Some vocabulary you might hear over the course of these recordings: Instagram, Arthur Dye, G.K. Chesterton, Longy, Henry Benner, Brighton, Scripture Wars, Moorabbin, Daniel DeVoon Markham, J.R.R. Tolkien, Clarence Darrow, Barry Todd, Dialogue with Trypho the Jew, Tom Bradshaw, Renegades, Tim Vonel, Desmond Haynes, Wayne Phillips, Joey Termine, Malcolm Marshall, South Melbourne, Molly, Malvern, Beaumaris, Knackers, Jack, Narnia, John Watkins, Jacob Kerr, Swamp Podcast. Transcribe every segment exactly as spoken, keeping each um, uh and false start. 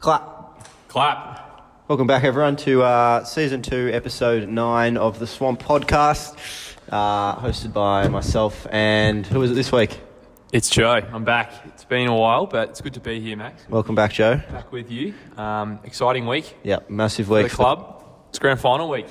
Clap. Clap. Welcome back, everyone, to uh, Season two, Episode nine of the Swamp Podcast, uh, hosted by myself and... Who is it this week? It's Joe. I'm back. It's been a while, but it's good to be here, Max. Welcome back, Joe. Back with you. Um, exciting week. Yeah, massive week. For the club. It's grand final week.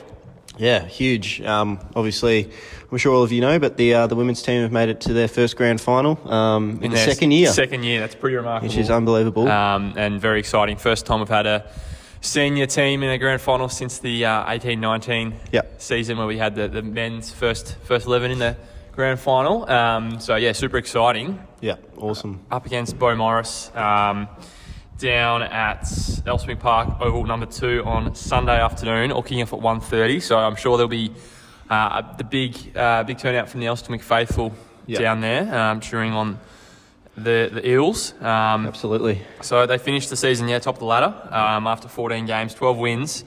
Yeah, huge. Um, obviously, I'm sure all of you know, but the uh, the women's team have made it to their first grand final um, in, in the second year. Second year, that's pretty remarkable. Which is unbelievable. Um, and very exciting. First time I've had a senior team in a grand final since the eighteen nineteen uh, yep. season where we had the, the men's first first eleven in the grand final. Um, so, yeah, super exciting. Yeah, awesome. Uh, up against Beaumaris. Um down at Elstwick Park, Oval number two on Sunday afternoon, or kicking off at one thirty. So I'm sure there'll be uh, the big uh, big turnout from the Elsternwick faithful yep. down there, um, cheering on the, the Eels. Um, Absolutely. So they finished the season, yeah, top of the ladder um, after fourteen games, twelve wins,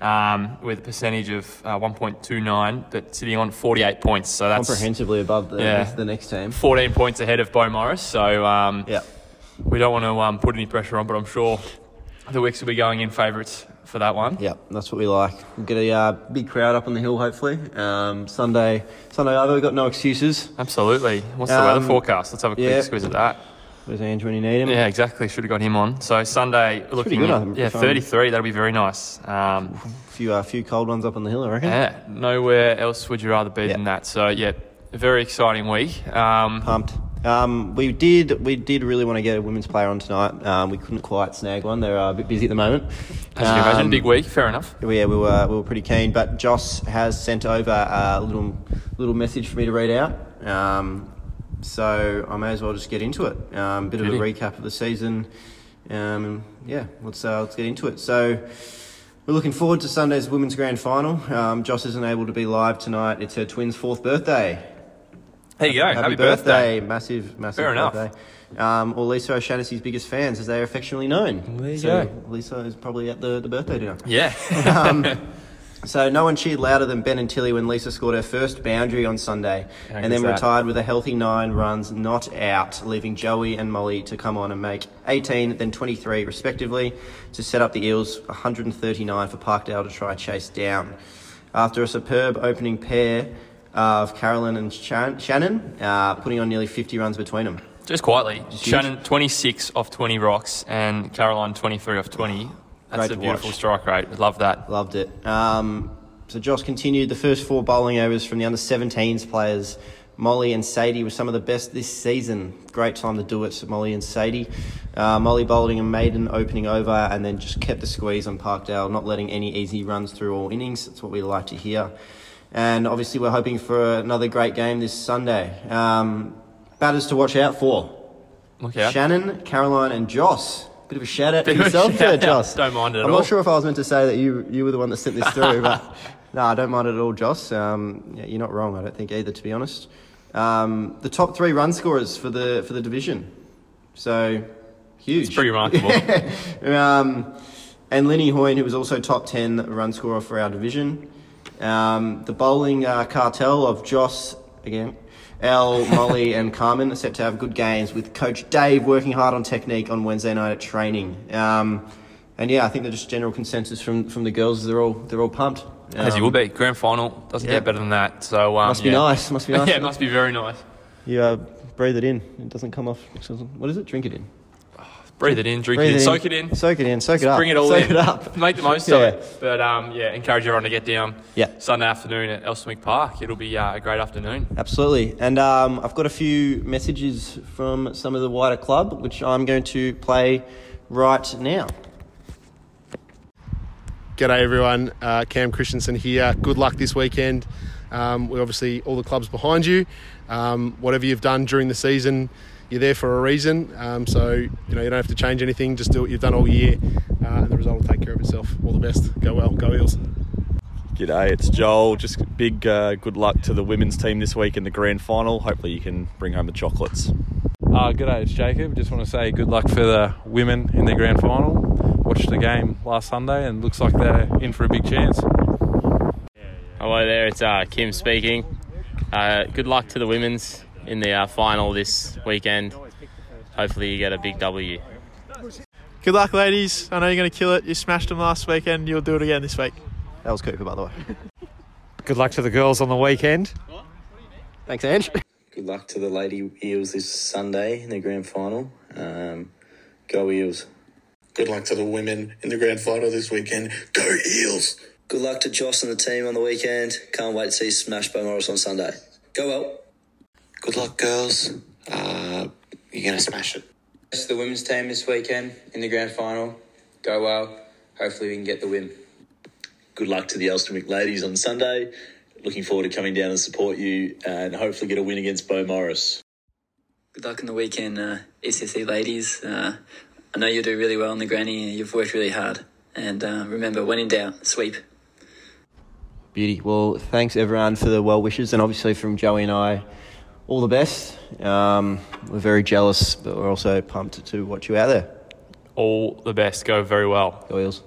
um, with a percentage of uh, one point two nine, but sitting on forty-eight points. So that's comprehensively above the, yeah, the next team. fourteen points ahead of Beaumaris. So, um, yeah. We don't want to um, put any pressure on, but I'm sure the Wicks will be going in favourites for that one. Yeah, that's what we like. We'll get a uh, big crowd up on the hill, hopefully. Um, Sunday, Sunday over, we've got no excuses. Absolutely. What's um, the weather forecast? Let's have a quick yeah. squeeze at that. Where's Andrew when you need him? Yeah, exactly. Should have got him on. So Sunday, it's looking good, at, yeah, thirty-three. That'll be very nice. Um, a few, uh, few cold ones up on the hill, I reckon. Yeah, nowhere else would you rather be yeah. than that. So, yeah, a very exciting week. Um, Pumped. Um, we did we did really want to get a women's player on tonight. Um, we couldn't quite snag one. They're uh, a bit busy at the moment. As you um, imagine, big week, fair enough. Yeah, we were we were pretty keen. But Joss has sent over a little little message for me to read out. Um, so I may as well just get into it. Um, bit of a recap of the season. Um, yeah, let's uh, let's get into it. So. We're looking forward to Sunday's Women's Grand Final. Um, Joss isn't able to be live tonight. It's her twins' fourth birthday. There you go. Happy, Happy birthday. birthday. Massive, massive Fair birthday. Enough. Um, or Lisa O'Shaughnessy's biggest fans, as they are affectionately known. There you so go. Lisa is probably at the, the birthday dinner. Yeah. um, so no one cheered louder than Ben and Tilly when Lisa scored her first boundary on Sunday How and then that? retired with a healthy nine runs not out, leaving Joey and Molly to come on and make eighteen, then twenty-three, respectively, to set up the Eels one thirty-nine for Parkdale to try chase down. After a superb opening pair, of Carolyn and Chan- Shannon, uh, putting on nearly fifty runs between them. Just quietly. Just Shannon, twenty-six off twenty rocks, and Caroline, twenty-three off twenty. That's a beautiful watch. Strike rate. Love that. Loved it. Um, so Josh continued the first four bowling overs from the under seventeens players. Molly and Sadie were some of the best this season. Great time to do it, so Molly and Sadie. Uh, Molly bowling a maiden opening over and then just kept the squeeze on Parkdale, not letting any easy runs through all innings. That's what we like to hear. And obviously we're hoping for another great game this Sunday. Um, batters to watch out for. Look out. Shannon, Caroline and Joss. Bit of a shout out to yourself there, Joss. Don't mind it at all. I'm not sure if I was meant to say that you you were the one that sent this through, but no, I don't mind it at all, Joss. Um, yeah, you're not wrong, I don't think, either, to be honest. Um, the top three run scorers for the for the division. So, huge. It's pretty remarkable. yeah. um, and Linny Hoyne, who was also top ten run scorer for our division. Um, the bowling uh, cartel of Joss, again, Elle, Molly and Carmen are set to have good games with Coach Dave working hard on technique on Wednesday night at training. Um, and, yeah, I think the just general consensus from, from the girls is they're all, they're all pumped. Um, As you will be. Grand final doesn't yeah. get better than that. So um, Must be yeah. nice. Must be nice. yeah, it must be very nice. You uh, breathe it in. It doesn't come off. What is it? Drink it in. Breathe it in, drink Breathe it in, in, soak it in. Soak it in, soak it up. Bring it all soak in. It up. Make the most yeah. of it. But, um, yeah, encourage everyone to get down yeah. Sunday afternoon at Elsternwick Park. It'll be uh, a great afternoon. Absolutely. And um, I've got a few messages from some of the wider club, which I'm going to play right now. G'day, everyone. Uh, Cam Christensen here. Good luck this weekend. Um, we're obviously all the clubs behind you. Um, whatever you've done during the season, you're there for a reason, um, so you know you don't have to change anything. Just do what you've done all year, uh, and the result will take care of itself. All the best. Go well. Go Eels. G'day, it's Joel. Just big uh, good luck to the women's team this week in the grand final. Hopefully you can bring home the chocolates. Uh, g'day, it's Jacob. Just want to say good luck for the women in the grand final. Watched the game last Sunday and looks like they're in for a big chance. Hello there, it's uh, Kim speaking. Uh, good luck to the women's in the uh, final this weekend. Hopefully you get a big W. Good luck, ladies. I know you're going to kill it. You smashed them last weekend. You'll do it again this week. That was Cooper, by the way. Good luck to the girls on the weekend. What? What do you mean? Thanks, Ange. Good luck to the Lady Eels this Sunday in the grand final. Um, go Eels. Good luck to the women in the grand final this weekend. Go Eels. Good luck to Joss and the team on the weekend. Can't wait to see smashed by Morris on Sunday. Go well. Good luck, girls. Uh, you're going to smash it. The women's team this weekend in the grand final. Go well. Hopefully we can get the win. Good luck to the Elsternwick ladies on Sunday. Looking forward to coming down and support you and hopefully get a win against Beaumaris. Good luck on the weekend, uh, E C C ladies. Uh, I know you'll do really well in the granny. You've worked really hard. And uh, remember, when in doubt, sweep. Beauty. Well, thanks everyone for the well wishes, and obviously from Joey and I, all the best. Um, we're very jealous, but we're also pumped to watch you out there. All the best. Go very well. Go Eels.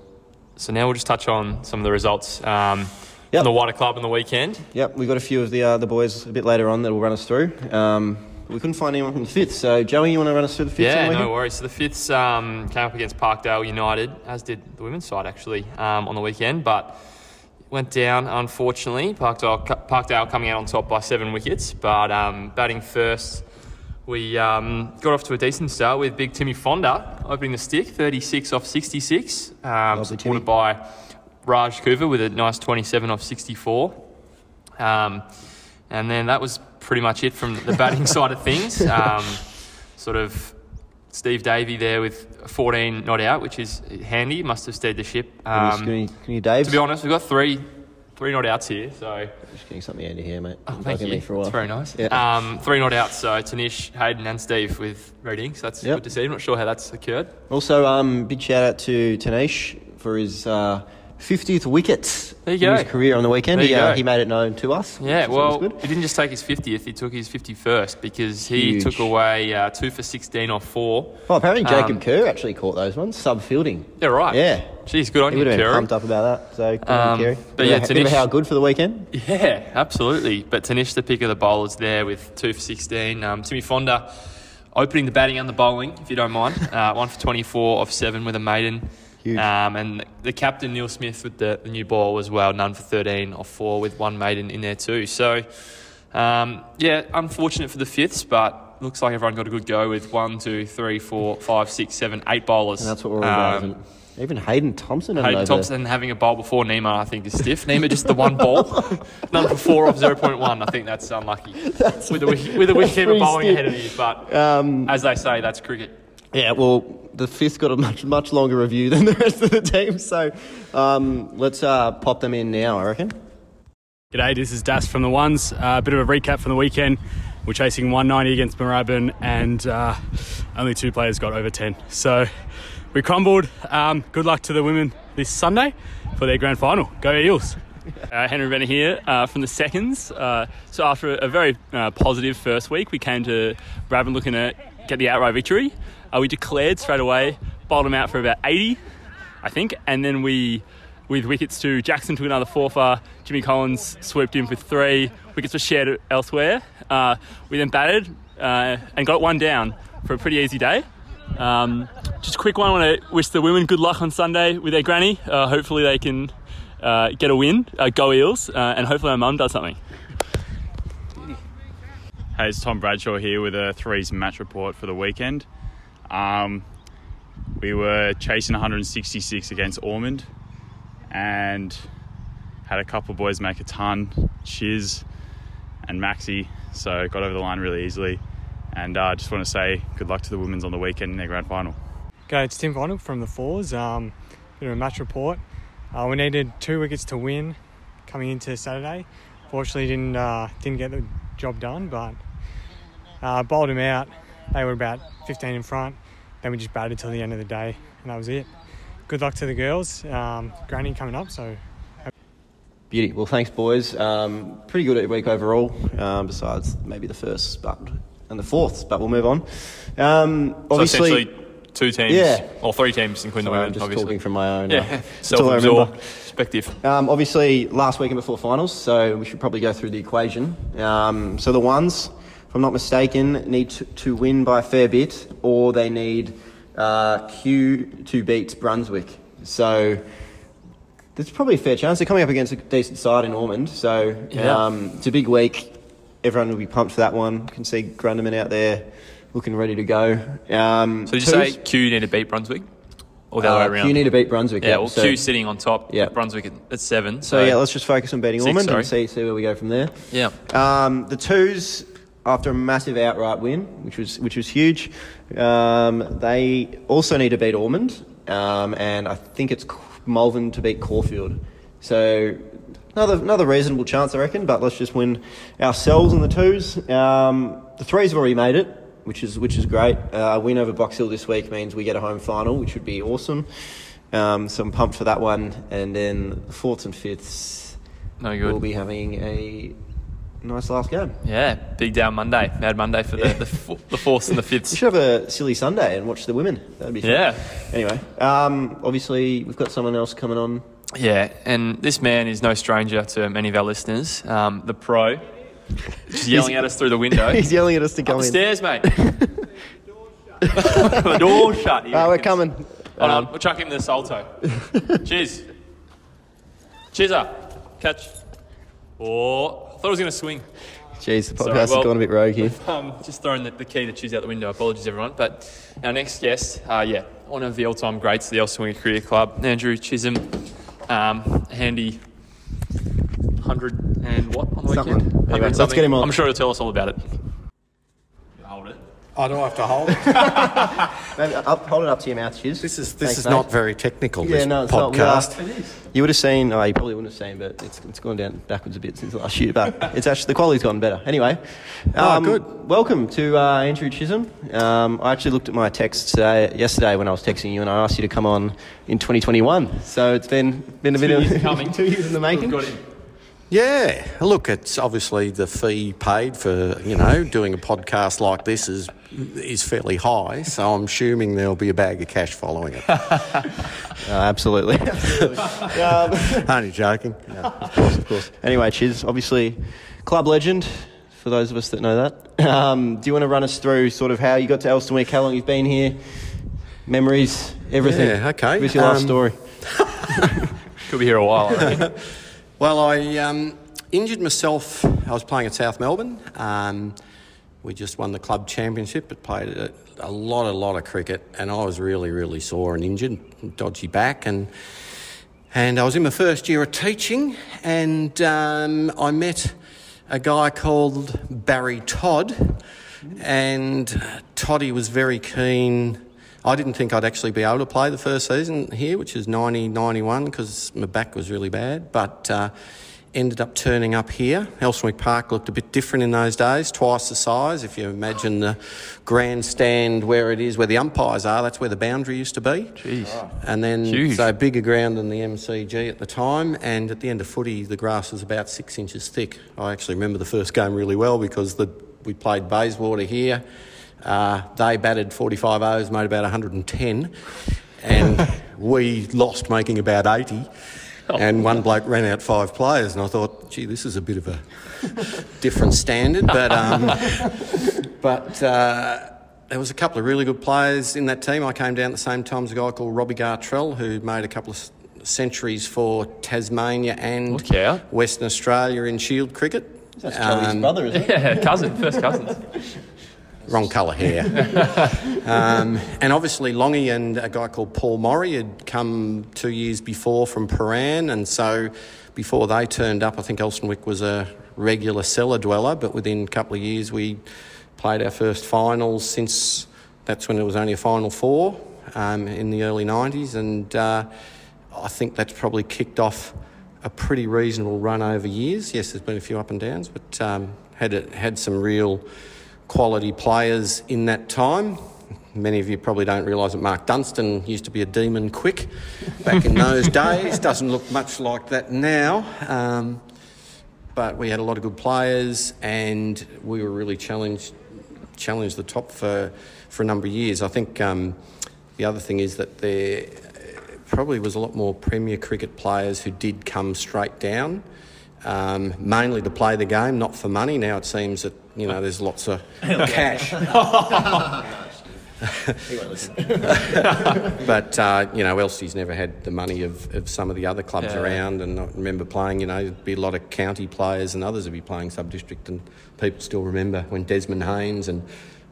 So now we'll just touch on some of the results. Um, Yep. On the wider club on the weekend. Yep, we got a few of the uh, the boys a bit later on that will run us through. Um, we couldn't find anyone from the fifth, so Joey, you want to run us through the fifth? Yeah, no worries. So the fifths um, came up against Parkdale United, as did the women's side actually um, on the weekend, but went down unfortunately. Parkdale Parkdale coming out on top by seven wickets, but um, batting first, we um, got off to a decent start with big Timmy Fonda opening the stick, thirty-six off sixty-six, um, supported Timmy. By Raj Cooper with a nice twenty-seven off sixty-four. Um, and then that was pretty much it from the batting side of things. Um, sort of Steve Davey there with fourteen not out, which is handy. Must have steered the ship. Um, you, can you, Dave? To be honest, we've got three three not outs here. So I'm just getting something out of here, mate. Oh, thank you. Me for a while. That's very nice. Yeah. Um, three not outs, so Tanish, Hayden and Steve with red inks. That's yep. Good to see. I'm not sure how that's occurred. Also, um, big shout-out to Tanish for his... Uh, fiftieth wicket in his career on the weekend. He, uh, he made it known to us. Yeah, well, good. He didn't just take his fiftieth, he took his fifty-first because he Huge. took away uh, two for sixteen or four. Well, apparently Jacob um, Kerr actually caught those ones, sub-fielding. Yeah, right. Yeah. Jeez, good on you, Kerr. He would have been pumped up about that. So, good um, on Kerr. But yeah, Tanish... how good for the weekend? Yeah, absolutely. But Tanish, the pick of the bowlers there with two for sixteen. Um, Timmy Fonda opening the batting and the bowling, if you don't mind. Uh, one for twenty-four off seven with a maiden. Huge. Um, and the captain, Neil Smith, with the, the new ball as well, none for thirteen off four with one maiden in there too. So, um, yeah, unfortunate for the fifths, but looks like everyone got a good go with one, two, three, four, five, six, seven, eight bowlers. And that's what we're about, um, even Hayden Thompson. Hayden Thompson having a bowl before Nima, I think, is stiff. Nima just the one ball, none for four off zero point one. I think that's unlucky. That's with the with the wicketkeeper bowling stiff. Ahead of you, but um, as they say, that's cricket. Yeah, well... The fifth got a much, much longer review than the rest of the team, so um, let's uh, pop them in now, I reckon. G'day, this is Das from the Ones. Uh, a bit of a recap from the weekend. We're chasing one ninety against Moorabbin, and uh, only two players got over ten. So we crumbled. Um, good luck to the women this Sunday for their grand final. Go Eels. Uh, Henry Benner here uh, from the seconds. Uh, so after a very uh, positive first week, we came to Moorabbin looking to get the outright victory. Uh, we declared straight away, bowled him out for about eighty, I think, and then we, with wickets to Jackson, took another four for, Jimmy Collins swooped in with three, wickets were shared elsewhere. Uh, we then batted uh, and got one down for a pretty easy day. Um, just a quick one, I want to wish the women good luck on Sunday with their granny. Uh, hopefully they can uh, get a win, uh, go Eels, uh, and hopefully my mum does something. Hey, it's Tom Bradshaw here with a threes match report for the weekend. Um, we were chasing one sixty-six against Ormond and had a couple of boys make a ton, Chiz and Maxi, so got over the line really easily. And I uh, just want to say good luck to the women's on the weekend in their grand final. Okay, it's Tim Vonel from the Fours. Um, bit of a match report. Uh, we needed two wickets to win coming into Saturday. Fortunately, didn't uh, didn't get the job done, but uh, bowled him out. They were about fifteen in front. Then we just batted till the end of the day, and that was it. Good luck to the girls. Um, granny coming up, so... Beauty. Well, thanks, boys. Um, pretty good week overall, um, besides maybe the first but and the fourth, but we'll move on. Um, obviously, so essentially two teams, yeah. or three teams, including Sorry, the women, I'm just obviously. talking from my own... Uh, yeah, self-absorbed perspective. Um, obviously, last weekend before finals, so we should probably go through the equation. Um, so the ones... If I'm not mistaken, need to, to win by a fair bit, or they need uh, Q two beats Brunswick. So there's probably a fair chance. They're coming up against a decent side in Ormond. So yeah. um, it's a big week. Everyone will be pumped for that one. You can see Grunderman out there looking ready to go. Um, so did you say Q need to beat Brunswick? Or the uh, other way around? Q need to beat Brunswick. Yeah, yeah. Well, so, Q sitting on top. Yeah. Brunswick at, at seven. So, so yeah, let's just focus on beating six, Ormond sorry. and see, see where we go from there. Yeah. Um, the twos, after a massive outright win, which was which was huge, um, they also need to beat Ormond. Um, and I think it's Malvern to beat Caulfield. So another another reasonable chance, I reckon, but let's just win ourselves in the twos. Um, the threes have already made it, which is which is great. Uh, a win over Box Hill this week means we get a home final, which would be awesome. Um, so I'm pumped for that one. And then fourths and fifths no good. We'll be having a nice last game. Yeah, big down Monday. Mad Monday for yeah. the, the, the fourths and the fifths. You should have a silly Sunday and watch the women. That would be fun. Yeah. Anyway, um, obviously we've got someone else coming on. Yeah, and this man is no stranger to many of our listeners. Um, the pro... Just yelling he's, at us through the window. He's yelling at us to go in. Upstairs, mate. The door shut. Oh, uh, we're coming. Hold um, on, we'll chuck him the salto. Cheers. Cheers up. Catch. Oh, I thought I was going to swing. Jeez, the podcast Sorry, well, has gone a bit rogue here. Um, just throwing the, the key to choose out the window. Apologies, everyone. But our next guest, uh, yeah, one of the all-time greats of the Elsternwick Career Club, Andrew Chisholm. Um, handy... Hundred and what on the something. Weekend? Anyway, let's get him on. I'm sure he'll tell us all about it. You hold it. Oh, do I have to hold it? Maybe up, hold it up to your mouth, Chiz. This is this Thanks, is mate. Not very technical. Yeah, this no, it's podcast. Not. It is. You would have seen. Oh, you probably wouldn't have seen, but it's it's gone down backwards a bit since last year. But it's actually the quality's gotten better. Anyway, um, oh, good. Welcome to uh, Andrew Chisholm. Um, I actually looked at my text today, yesterday when I was texting you, and I asked you to come on in twenty twenty-one. So it's been been a two bit years of coming, two years in the making. Got it. Yeah, look, it's obviously the fee paid for, you know, doing a podcast like this is is fairly high, so I'm assuming there'll be a bag of cash following it. uh, absolutely. absolutely. um, Only joking. No, of course, of course. Anyway, Chiz, obviously club legend, for those of us that know that. Um, do you want to run us through sort of how you got to Elsternwick, how long you've been here, memories, everything? Yeah, okay. What's your um, last story? Could be here a while, I reckon. Well, I um, injured myself. I was playing at South Melbourne. Um, we just won the club championship, but played a, a lot, a lot of cricket, and I was really, really sore and injured, dodgy back, and and I was in my first year of teaching, and um, I met a guy called Barry Todd, and Toddy was very keen. I didn't think I'd actually be able to play the first season here, which is ninety ninety-one, because my back was really bad, but uh, ended up turning up here. Elsternwick Park looked a bit different in those days, twice the size. If you imagine the grandstand where it is, where the umpires are, that's where the boundary used to be. Jeez. And then, Jeez. So bigger ground than the M C G at the time, and at the end of footy, the grass was about six inches thick. I actually remember the first game really well because the, we played Bayswater here. Uh, they batted forty-five overs, made about one hundred ten, and we lost making about eighty, oh, and one bloke ran out five players, and I thought, gee, this is a bit of a different standard, but um, but uh, there was a couple of really good players in that team. I came down at the same time as a guy called Robbie Gartrell, who made a couple of centuries for Tasmania and Western Australia in Shield cricket. That's Charlie's um, brother, isn't it? Yeah, cousin, first cousins. Wrong colour hair. um, and obviously Longy and a guy called Paul Morrie had come two years before from Paran, and so before they turned up, I think Elsternwick was a regular cellar dweller, but within a couple of years we played our first finals since that's when it was only a Final Four um, in the early nineties, and uh, I think that's probably kicked off a pretty reasonable run over years. Yes, there's been a few up and downs, but um, had it, had some real... quality players in that time. Many of you probably don't realise that Mark Dunstan used to be a demon quick back in those days. Doesn't look much like that now. Um, but we had a lot of good players, and we were really challenged challenged the top for for a number of years. I think um, the other thing is that there probably was a lot more Premier Cricket players who did come straight down, um, mainly to play the game, not for money. Now it seems that, you know, there's lots of cash. He won't listen. But, uh, you know, Elstie's never had the money of, of some of the other clubs yeah. around, and I remember playing, you know, there'd be a lot of county players and others would be playing sub-district, and people still remember when Desmond Haynes and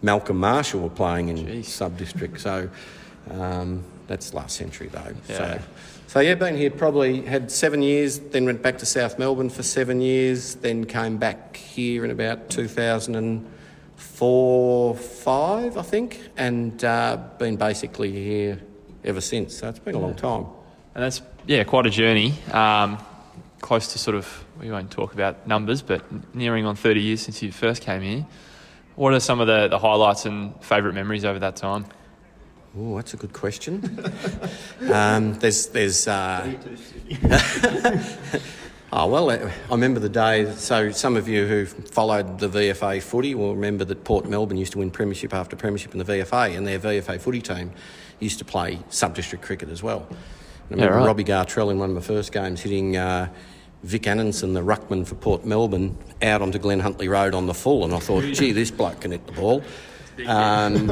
Malcolm Marshall were playing in Jeez. sub-district. So um, that's last century, though. Yeah. So... So, yeah, been here probably, had seven years, then went back to South Melbourne for seven years, then came back here in about two thousand four, five, I think, and uh, been basically here ever since. So it's been a long time. And that's, yeah, quite a journey. Um, close to sort of, we won't talk about numbers, but nearing on thirty years since you first came here. What are some of the, the highlights and favourite memories over that time? Oh, that's a good question. um, there's, there's. Uh... oh well, I remember the day. So some of you who followed the V F A footy will remember that Port Melbourne used to win premiership after premiership in the V F A, and their V F A footy team used to play sub-district cricket as well. And I remember yeah, right. Robbie Gartrell in one of my first games hitting uh, Vic Annanson, the ruckman for Port Melbourne, out onto Glen Huntley Road on the full, and I thought, gee, this bloke can hit the ball. um,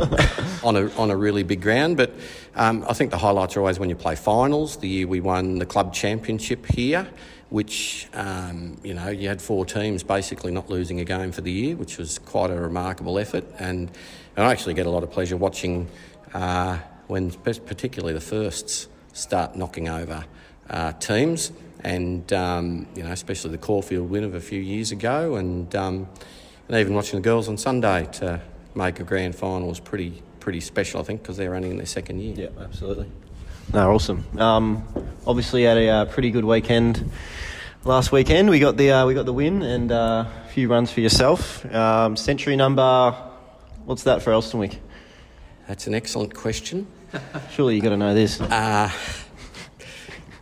on a on a really big ground. But um, I think the highlights are always when you play finals. The year we won the club championship here, which, um, you know, you had four teams basically not losing a game for the year, which was quite a remarkable effort. And, and I actually get a lot of pleasure watching uh, when particularly the firsts start knocking over uh, teams. And, um, you know, especially the Caulfield win of a few years ago. And, um, and even watching the girls on Sunday to... make a grand final was pretty pretty special, I think, because they're only in their second year. Yeah, absolutely. No, awesome. Um, obviously had a uh, pretty good weekend. Last weekend we got the uh, we got the win and uh, a few runs for yourself. Um, century number, what's that for Elsternwick? That's an excellent question. Surely you got to know this. Uh,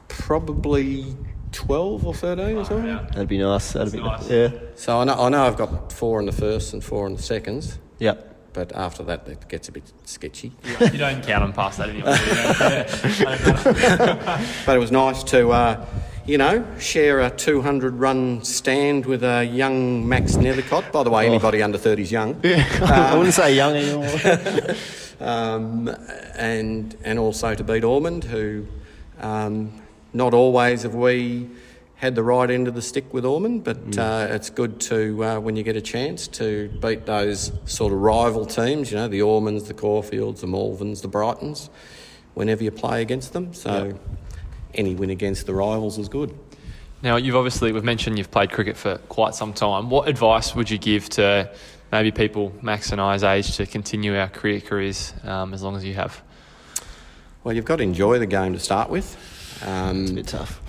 probably twelve or thirteen or something. Oh, yeah. That'd be nice. That'd That's be nice. Yeah. So I know I know I've got four in the first and four in the seconds. Yeah, but after that, it gets a bit sketchy. You don't count them past that anyway. But it was nice to, uh, you know, share a two hundred run stand with a young Max Nethercott. By the way, oh. anybody under thirty is young. Yeah. Um, I wouldn't say young anymore. um, and and also to beat Ormond, who um, not always have we had the right end of the stick with Ormond, but mm. uh, it's good to, uh, when you get a chance, to beat those sort of rival teams, you know, the Ormonds, the Caulfields, the Malverns, the Brightons, whenever you play against them. So yep. any win against the rivals is good. Now, you've obviously, we've mentioned you've played cricket for quite some time. What advice would you give to maybe people Max and I's age to continue our cricket careers um, as long as you have? Well, you've got to enjoy the game to start with. Um, it's a bit tough.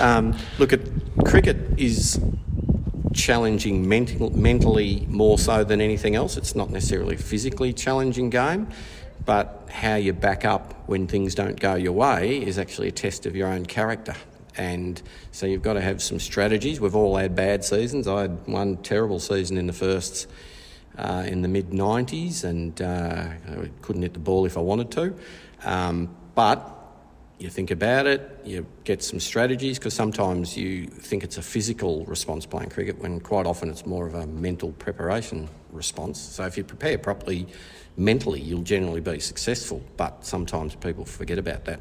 um, look, at, cricket is challenging mental, mentally more so than anything else. It's not necessarily a physically challenging game, but how you back up when things don't go your way is actually a test of your own character. And so you've got to have some strategies. We've all had bad seasons. I had one terrible season in the firsts uh, in the mid nineties, and uh, I couldn't hit the ball if I wanted to. Um, But you think about it, you get some strategies, because sometimes you think it's a physical response playing cricket when quite often it's more of a mental preparation response. So if you prepare properly mentally, you'll generally be successful, but sometimes people forget about that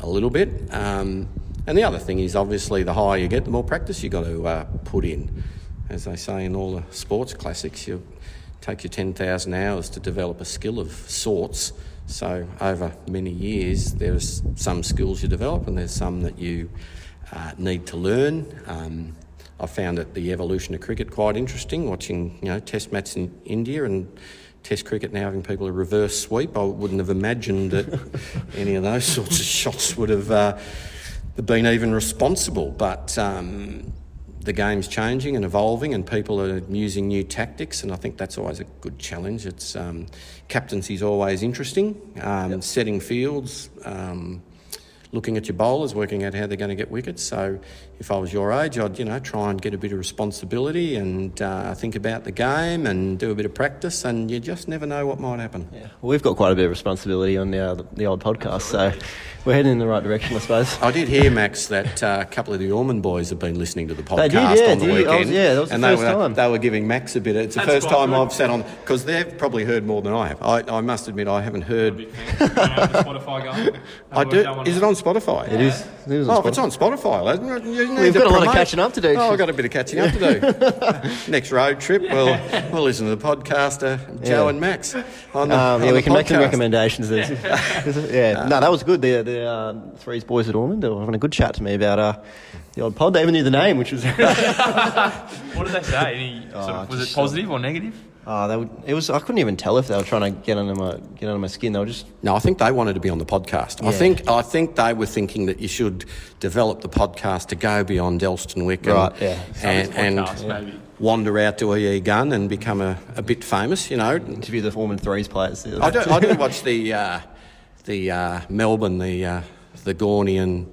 a little bit. Um, and the other thing is obviously the higher you get, the more practice you've got to uh, put in. As they say in all the sports classics, you take your ten thousand hours to develop a skill of sorts. So over many years, there's some skills you develop and there's some that you uh, need to learn. Um, I found that the evolution of cricket quite interesting, watching, you know, test matches in India and test cricket now having people who reverse sweep. I wouldn't have imagined that any of those sorts of shots would have uh, been even responsible. But um, the game's changing and evolving and people are using new tactics, and I think that's always a good challenge. It's um, captaincy is always interesting, um, yep. setting fields, um, looking at your bowlers, working out how they're going to get wickets. So if I was your age, I'd, you know, try and get a bit of responsibility and uh, think about the game and do a bit of practice, and you just never know what might happen. Yeah. Well, we've got quite a bit of responsibility on the, uh, the old podcast, absolutely. So we're heading in the right direction, I suppose. I did hear, Max, that uh, a couple of the Ormond boys have been listening to the podcast they did, yeah, on the did. weekend. Was, yeah, that was and the first they were, time. They were giving Max a bit of... It's That's the first time good. I've sat on... Because they've probably heard more than I have. I, I must admit, I haven't heard... You know, Spotify going. I do. Is it on Spotify? It is. It is on oh, Spotify. If it's on Spotify, you need We've to got promote. a lot of catching up to do. Oh, I've got a bit of catching up to do. Next road trip, yeah. we'll, we'll listen to the podcaster, Joe yeah. and Max. On the, um, on yeah, the we can podcast. make some recommendations. yeah, No, that was good. The, the uh, three boys at Ormond, they were having a good chat to me about... Uh, The old pod, they even knew the name, which was... What did they say? Any sort of, was it positive or negative? Oh, they would, it was. I couldn't even tell if they were trying to get under my get under my skin. They were just. No, I think they wanted to be on the podcast. Yeah. I think I think they were thinking that you should develop the podcast to go beyond Elsternwick right, and yeah. and, and, podcast, and yeah. wander out to E E Gun and become a, a bit famous. You know, interview the Ormond Threes players. I do. I do watch the uh, the uh, Melbourne, the uh, the Gorney and.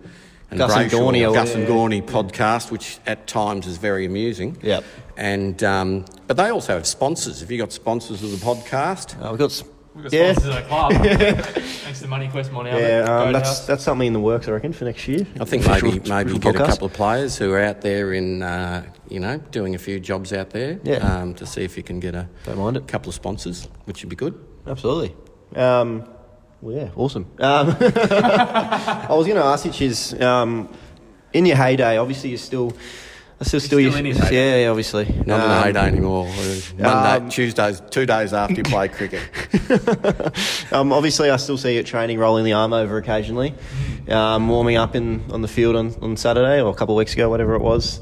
And Gus and Gorney, Gus and Gorney podcast, which at times is very amusing. Yep. And um, but they also have sponsors. Have you got sponsors of the podcast? Oh, we've got sponsors. We've got yeah. sponsors at our club. Thanks to MoneyQuest, Mon Albert. Yeah, um, that's, that's something in the works, I reckon, for next year. I think maybe maybe get podcast. a couple of players who are out there in, uh, you know, doing a few jobs out there yeah. um, to see if you can get a Don't mind it. couple of sponsors, which would be good. Absolutely. Um, Well, yeah, awesome. Um, I was going to ask you, Chiz, um, in your heyday, obviously you're still... I still, still, still in his heyday. Yeah, obviously. Not um, in the heyday anymore. Monday, um, Tuesdays, two days after you play cricket. um, obviously, I still see you at training rolling the arm over occasionally, um, warming up in on the field on, on Saturday or a couple of weeks ago, whatever it was.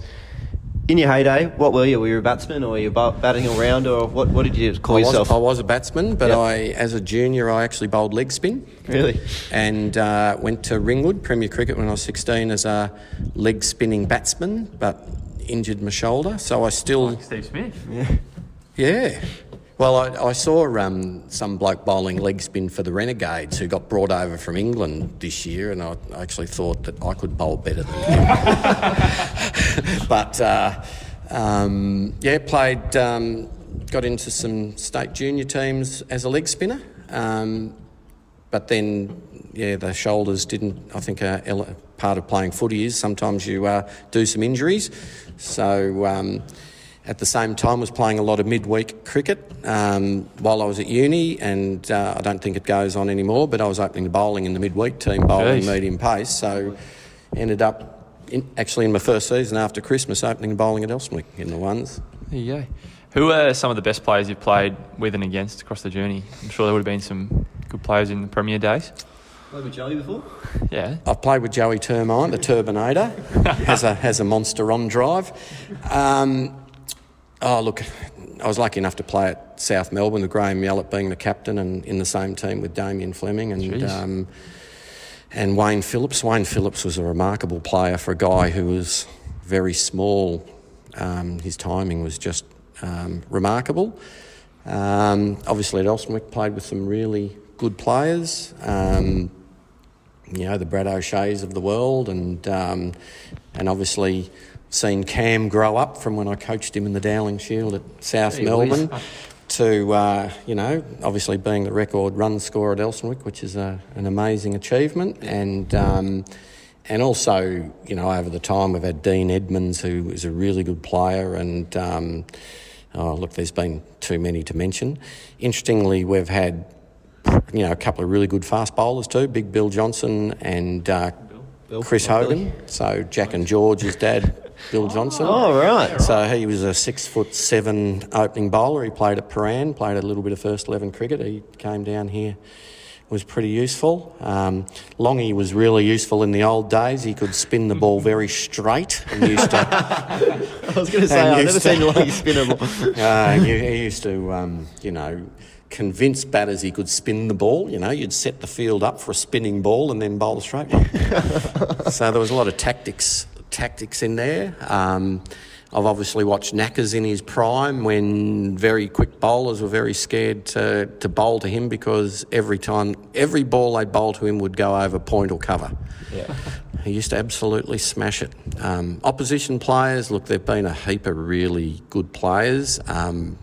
In your heyday, what were you? Were you a batsman or were you batting around or what, what did you call I was, yourself? I was a batsman, but yep. I, as a junior, I actually bowled leg spin. Really? And uh, went to Ringwood, Premier Cricket, when I was sixteen as a leg spinning batsman, but injured my shoulder, so I still... Like Steve Smith. Yeah. Yeah. Well, I, I saw um, some bloke bowling leg spin for the Renegades who got brought over from England this year, and I actually thought that I could bowl better than him. But, uh, um, yeah, played, um, got into some state junior teams as a leg spinner, um, but then, yeah, the shoulders didn't, I think, uh, ele- part of playing footy is sometimes you uh, do some injuries, so... Um, At the same time, I was playing a lot of midweek cricket um, while I was at uni, and uh, I don't think it goes on anymore, but I was opening the bowling in the midweek team, bowling Jeez. medium pace, so ended up in, actually in my first season after Christmas opening and bowling at Elsternwick in the ones. There you go. Who are some of the best players you've played with and against across the journey? I'm sure there would have been some good players in the Premier days. Played with Joey before? Yeah. I've played with Joey Termine, the Turbinator, has a has a monster on drive. Um... Oh, look, I was lucky enough to play at South Melbourne, with Graham Yallop being the captain and in the same team with Damien Fleming and um, and Wayne Phillips. Wayne Phillips was a remarkable player for a guy who was very small. Um, his timing was just um, remarkable. Um, obviously, at Elsternwick, played with some really good players, um, you know, the Brad O'Shea's of the world and um, and obviously... Seen Cam grow up from when I coached him in the Dowling Shield at South hey, Melbourne please. to, uh, you know, obviously being the record run scorer at Elsternwick, which is a, an amazing achievement. And um, and also, you know, over the time we've had Dean Edmonds, who is a really good player. And, um, oh, look, there's been too many to mention. Interestingly, we've had, you know, a couple of really good fast bowlers too, big Bill Johnson and uh, Bill, Chris Hogan. Billy. So Jack and George's dad... Bill Johnson. Oh, right. So he was a six foot seven opening bowler. He played at Paran, played a little bit of first eleven cricket. He came down here, was pretty useful. Um, Longy was really useful in the old days. He could spin the ball very straight. And used to. I was going to say, I've never to, seen Longy spin a ball. uh, he, he used to, um, you know, convince batters he could spin the ball. You know, you'd set the field up for a spinning ball and then bowl the straight one. So there was a lot of tactics. tactics in there. Um, I've obviously watched Knackers in his prime when very quick bowlers were very scared to, to bowl to him because every time, every ball they bowled to him would go over point or cover. Yeah. He used to absolutely smash it. Um, opposition players, look, there've been a heap of really good players. Um,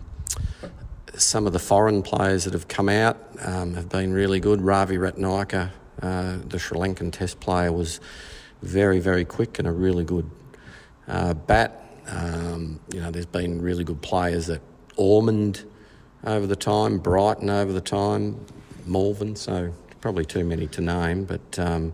some of the foreign players that have come out um, have been really good. Ravi Ratnaika, uh, the Sri Lankan test player, was very, very quick and a really good uh, bat. Um, you know, there's been really good players at Ormond over the time, Brighton over the time, Malvern, so probably too many to name. But, um,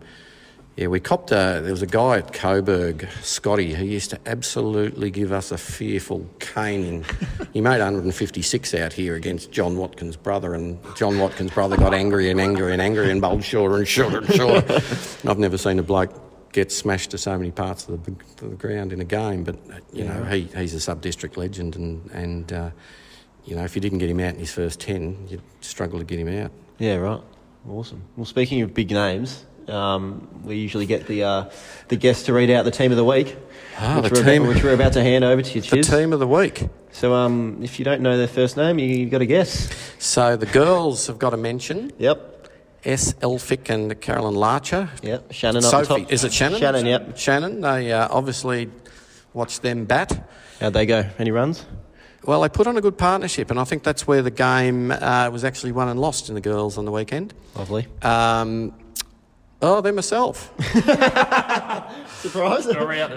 yeah, we copped a... There was a guy at Coburg, Scotty, who used to absolutely give us a fearful caning. He made one hundred fifty-six out here against John Watkins' brother, and John Watkins' brother got angry and angry and angry and bowled shorter and shorter and shorter. And I've never seen a bloke gets smashed to so many parts of the, the ground in a game, but you yeah. know he he's a sub-district legend, and and uh, you know if you didn't get him out in his first ten, you'd struggle to get him out. Yeah, right. Awesome. Well, speaking of big names, um, we usually get the uh, the guests to read out the team of the week, ah, which, the we're team. About, which we're about to hand over to you. Cheers. The team of the week. So, um, if you don't know their first name, you, you've got to guess. So the girls have got to mention. Yep. S. Elphick and Carolyn Larcher. Yeah, Shannon up Sophie, top. Is it Shannon? Shannon, yep. Shannon, they uh, obviously watched them bat. How'd they go? Any runs? Well, they put on a good partnership, and I think that's where the game uh, was actually won and lost in the girls on the weekend. Lovely. Um, oh, they're myself. Surprise.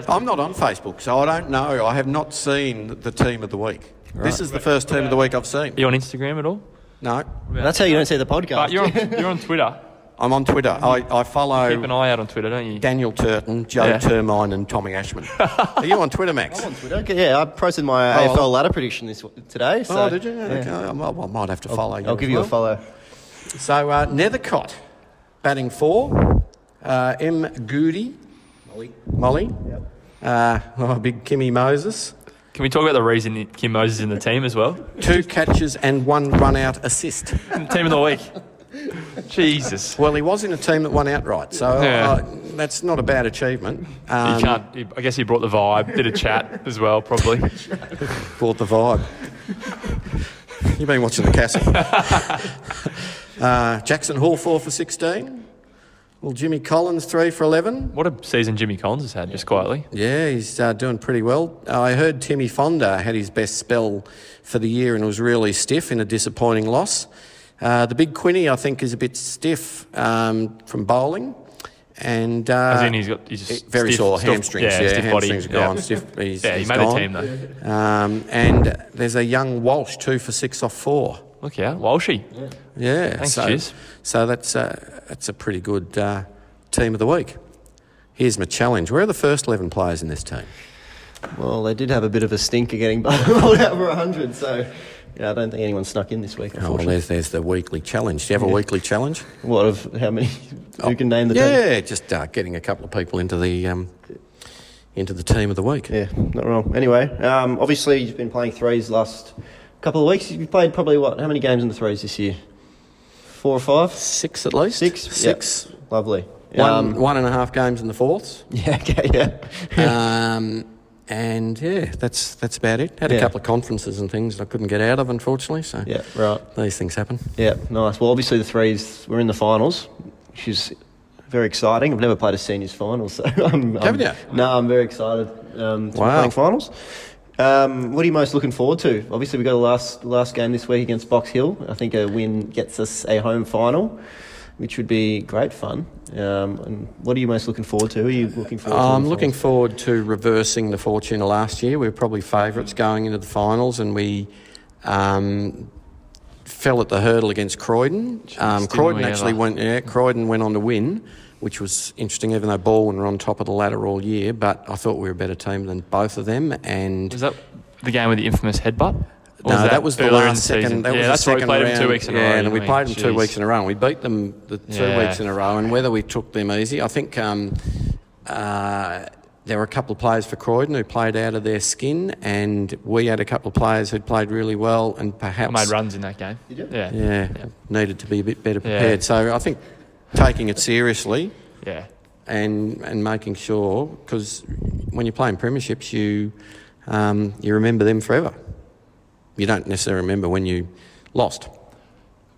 I'm not on Facebook, so I don't know. I have not seen the team of the week. Right. This is the first team of the week I've seen. Are you on Instagram at all? No. That's how you don't see the podcast. But you're on, you're on Twitter. I'm on Twitter. I, I follow... You keep an eye out on Twitter, don't you? Daniel Turton, Joe yeah. Termine and Tommy Ashman. Are you on Twitter, Max? I'm on Twitter. Okay, yeah, I posted my oh, A F L I'll... ladder prediction this today. So, oh, did you? Yeah, yeah. Okay. I, I might have to follow I'll, you I'll give well. you a follow. So, uh, Nethercott, batting four. Uh, M. Goody. Molly. Molly. Yep. Uh, oh, big Kimmy Moses. Can we talk about the reason Kim Moses is in the team as well? Two catches and one run-out assist. Team of the week. Jesus. Well, he was in a team that won outright, so yeah. uh, that's not a bad achievement. Um, he can't, he, I guess he brought the vibe, did a chat as well, probably. Brought the vibe. You've been watching the castle. uh, Jackson Hall, four for sixteen. Well, Jimmy Collins, three for eleven. What a season Jimmy Collins has had, just quietly. Yeah, he's uh, doing pretty well. Uh, I heard Timmy Fonda had his best spell for the year and was really stiff in a disappointing loss. Uh, the big Quinny, I think, is a bit stiff um, from bowling. And, uh, As in he's got he's just very stiff, sore stiff, hamstrings. Yeah, yeah stiff hamstrings body. Are gone. Yeah. Stiff, he's, yeah, he he's made gone. The team, though. Um, and there's a young Walsh, two for six off four. Look out, Walshy. Yeah. yeah. Thanks, so, cheers. So that's, uh, that's a pretty good uh, team of the week. Here's my challenge. Where are the first eleven players in this team? Well, they did have a bit of a stinker getting bowled out for one hundred, so yeah, I don't think anyone snuck in this week, unfortunately. Oh, well, there's, there's the weekly challenge. Do you have yeah. a weekly challenge? What, of how many? Oh, who can name the yeah, team? Yeah, just uh, getting a couple of people into the... Um, into the team of the week. Yeah, not wrong. Anyway, um, obviously you've been playing threes last... couple of weeks. You played probably what? How many games in the threes this year? Four or five? Six at least. Six. Six. Yep. Lovely. One um, one and a half games in the fourths. Yeah. Okay. Yeah. um, and yeah, that's that's about it. Had yeah. a couple of conferences and things that I couldn't get out of, unfortunately. So yeah, right. These things happen. Yeah. Nice. Well, obviously the threes were in the finals, which is very exciting. I've never played a seniors final, so I'm, haven't you? No, I'm very excited um, to wow. be playing finals. Um, what are you most looking forward to? Obviously, we've got the last last game this week against Box Hill. I think a win gets us a home final, which would be great fun. Um, and what are you most looking forward to? Who are you looking forward to? I'm looking forward to reversing the fortune of last year. We were probably favourites going into the finals, and we um, fell at the hurdle against Croydon. Um, Croydon actually went. Yeah, Croydon went on to win, which was interesting, even though Baldwin were on top of the ladder all year. But I thought we were a better team than both of them. And was that the game with the infamous headbutt? Or no, was that, that was the last the second. That yeah, was that's the second why we played round. Them two weeks in yeah, a row. And we mean, played them geez. two weeks in a row. And we beat them the two yeah. weeks in a row. And whether we took them easy, I think um, uh, there were a couple of players for Croydon who played out of their skin, and we had a couple of players who played really well and perhaps I made runs in that game. Did you? Yeah, yeah, yeah. Needed to be a bit better prepared. Yeah. So I think. Taking it seriously, yeah, and and making sure, because when you're playing premierships, you um, you remember them forever. You don't necessarily remember when you lost.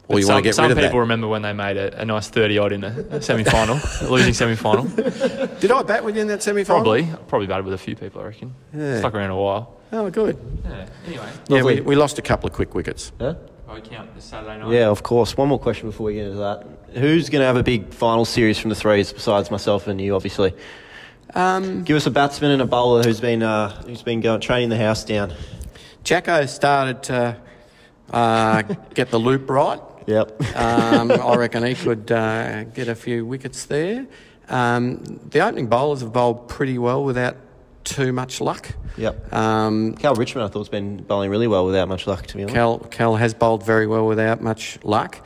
Or you some, want to get rid of that. Some people remember when they made a, a nice thirty-odd in the semi-final, a losing semi-final. Did I bat with you in that semi-final? Probably. Probably batted with a few people, I reckon. Yeah. Stuck around a while. Oh, good. Yeah, anyway. Yeah, we, we lost a couple of quick wickets. Yeah? I count this Saturday night. Yeah, of course. One more question before we get into that. Who's going to have a big final series from the threes besides myself and you, obviously? Um, Give us a batsman and a bowler who's been uh, who's been going training the house down. Jacko started to uh, get the loop right. Yep. um, I reckon he could uh, get a few wickets there. Um, the opening bowlers have bowled pretty well without too much luck. Yep. Um, Cal Richmond, I thought, has been bowling really well without much luck, to be honest. Cal, Cal has bowled very well without much luck.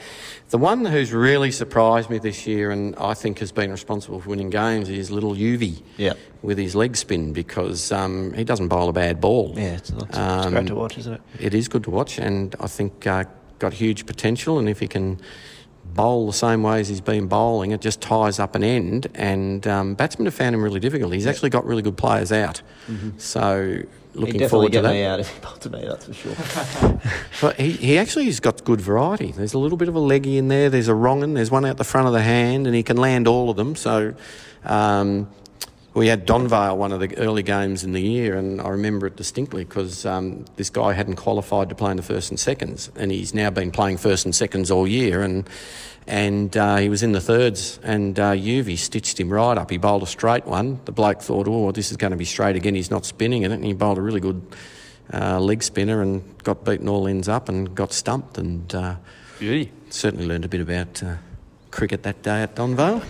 The one who's really surprised me this year and I think has been responsible for winning games is little Uvie yep. with his leg spin, because um, he doesn't bowl a bad ball. Yeah, it's, it's, um, it's great to watch, isn't it? It is good to watch, and I think uh, got huge potential, and if he can bowl the same way as he's been bowling, it just ties up an end, and um, batsmen have found him really difficult. He's actually got really good players out, mm-hmm. so looking forward to that. He'd definitely get me out if he bowled to me, that's for sure. But he, he actually has got good variety. There's a little bit of a leggy in there, there's a wrong one, there's one out the front of the hand, and he can land all of them, so... Um, we had Donvale one of the early games in the year, and I remember it distinctly because um, this guy hadn't qualified to play in the first and seconds, and he's now been playing first and seconds all year, and and uh, he was in the thirds, and uh, Uvie stitched him right up. He bowled a straight one. The bloke thought, oh, this is going to be straight again. He's not spinning in it, and he bowled a really good uh, leg spinner and got beaten all ends up and got stumped, and uh, beauty. Certainly learned a bit about uh, cricket that day at Donvale.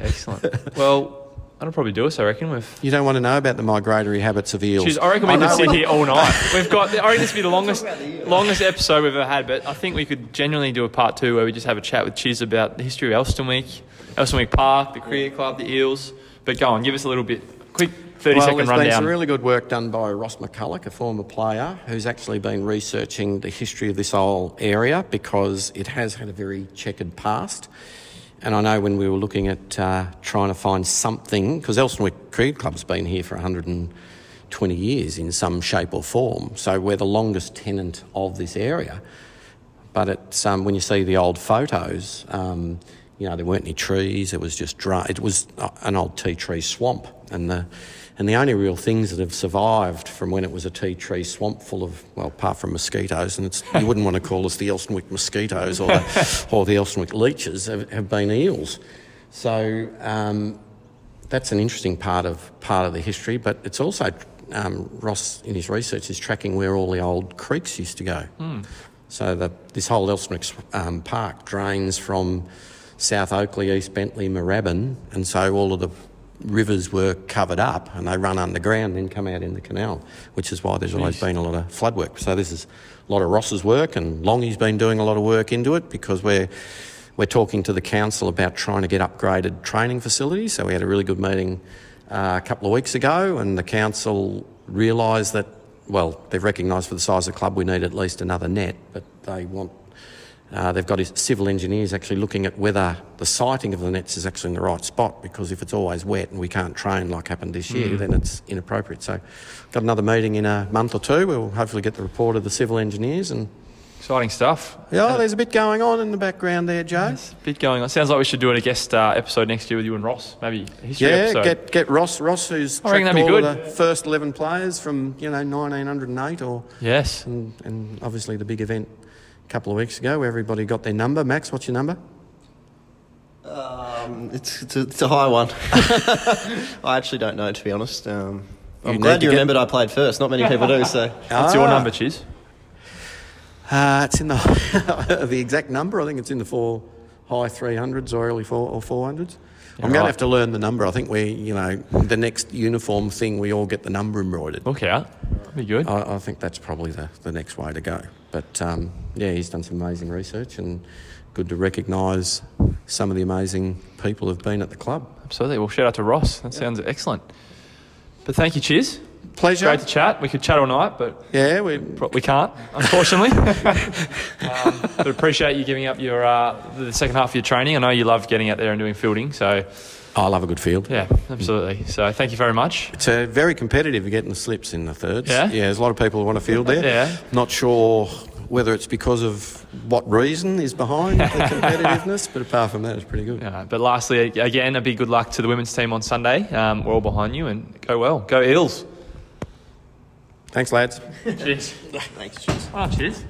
Excellent. Well... That'll probably do us, I reckon. We've... You don't want to know about the migratory habits of eels. Jeez, I reckon we I could sit here all night. We've got. I reckon this would be the longest the longest episode we've ever had, but I think we could genuinely do a part two where we just have a chat with Chiz about the history of Elsternwick, Elsternwick Park, the cricket club, the eels. But go on, give us a little bit, quick thirty-second rundown. Well, there's been some really good work done by Ross McCulloch, a former player, who's actually been researching the history of this whole area because it has had a very checkered past. And I know when we were looking at uh, trying to find something, because Elsternwick Cricket Club's been here for one hundred twenty years in some shape or form, so we're the longest tenant of this area. But it's, um, when you see the old photos, um, you know, there weren't any trees, it was just dry. It was an old tea tree swamp, and the and the only real things that have survived from when it was a tea tree swamp full of, well, apart from mosquitoes, and it's, you wouldn't want to call us the Elsternwick mosquitoes or the, or the Elsternwick leeches, have, have been eels. So um, that's an interesting part of part of the history, but it's also, um, Ross in his research is tracking where all the old creeks used to go. Mm. So the, this whole Elsternwick um, park drains from South Oakley, East Bentley, Moorabbin, and so all of the rivers were covered up and they run underground and then come out in the canal, which is why there's always been a lot of flood work. So this is a lot of Ross's work, and Longy's been doing a lot of work into it because we're we're talking to the council about trying to get upgraded training facilities. So we had a really good meeting uh, a couple of weeks ago, and the council realised that, well, they've recognised for the size of the club we need at least another net, but they want... Uh, they've got his civil engineers actually looking at whether the siting of the nets is actually in the right spot, because if it's always wet and we can't train like happened this year, mm. then it's inappropriate. So got another meeting in a month or two. We'll hopefully get the report of the civil engineers. And exciting stuff. Yeah, oh, there's a bit going on in the background there, Joe. There's a bit going on. Sounds like we should do a guest uh, episode next year with you and Ross, maybe a history yeah, episode. Yeah, get, get Ross, Ross who's tracked all good. Of the first eleven players from, you know, nineteen oh eight or... Yes. And, and obviously the big event couple of weeks ago where everybody got their number. Max, what's your number? Um, it's, it's, a, it's a high one. I actually don't know, to be honest. Um, I'm you glad you remembered it. I played first. Not many people do, so... Ah. What's your number, Chiz? Uh, it's in the... the exact number, I think it's in the four high three hundreds or early four or four hundreds. Yeah, I'm right. going to have to learn the number. I think we, you know, the next uniform thing, we all get the number embroidered. Okay, that'd be good. I, I think that's probably the, the next way to go. But, um, yeah, he's done some amazing research, and good to recognise some of the amazing people who've been at the club. Absolutely. Well, shout out to Ross. That yeah. sounds excellent. But thank you, Chiz. Pleasure. Great to chat. We could chat all night, but yeah, we we can't, unfortunately. um, but appreciate you giving up your uh, the second half of your training. I know you love getting out there and doing fielding, so... I love a good field. Yeah, absolutely. So thank you very much. It's uh, very competitive getting the slips in the thirds. Yeah? Yeah, there's a lot of people who want to field there. Yeah. Not sure whether it's because of what reason is behind the competitiveness, but apart from that, it's pretty good. Uh, but lastly, again, a big good luck to the women's team on Sunday. Um, we're all behind you, and go well. Go Eels. Thanks, lads. Cheers. Thanks, cheers. Oh, cheers.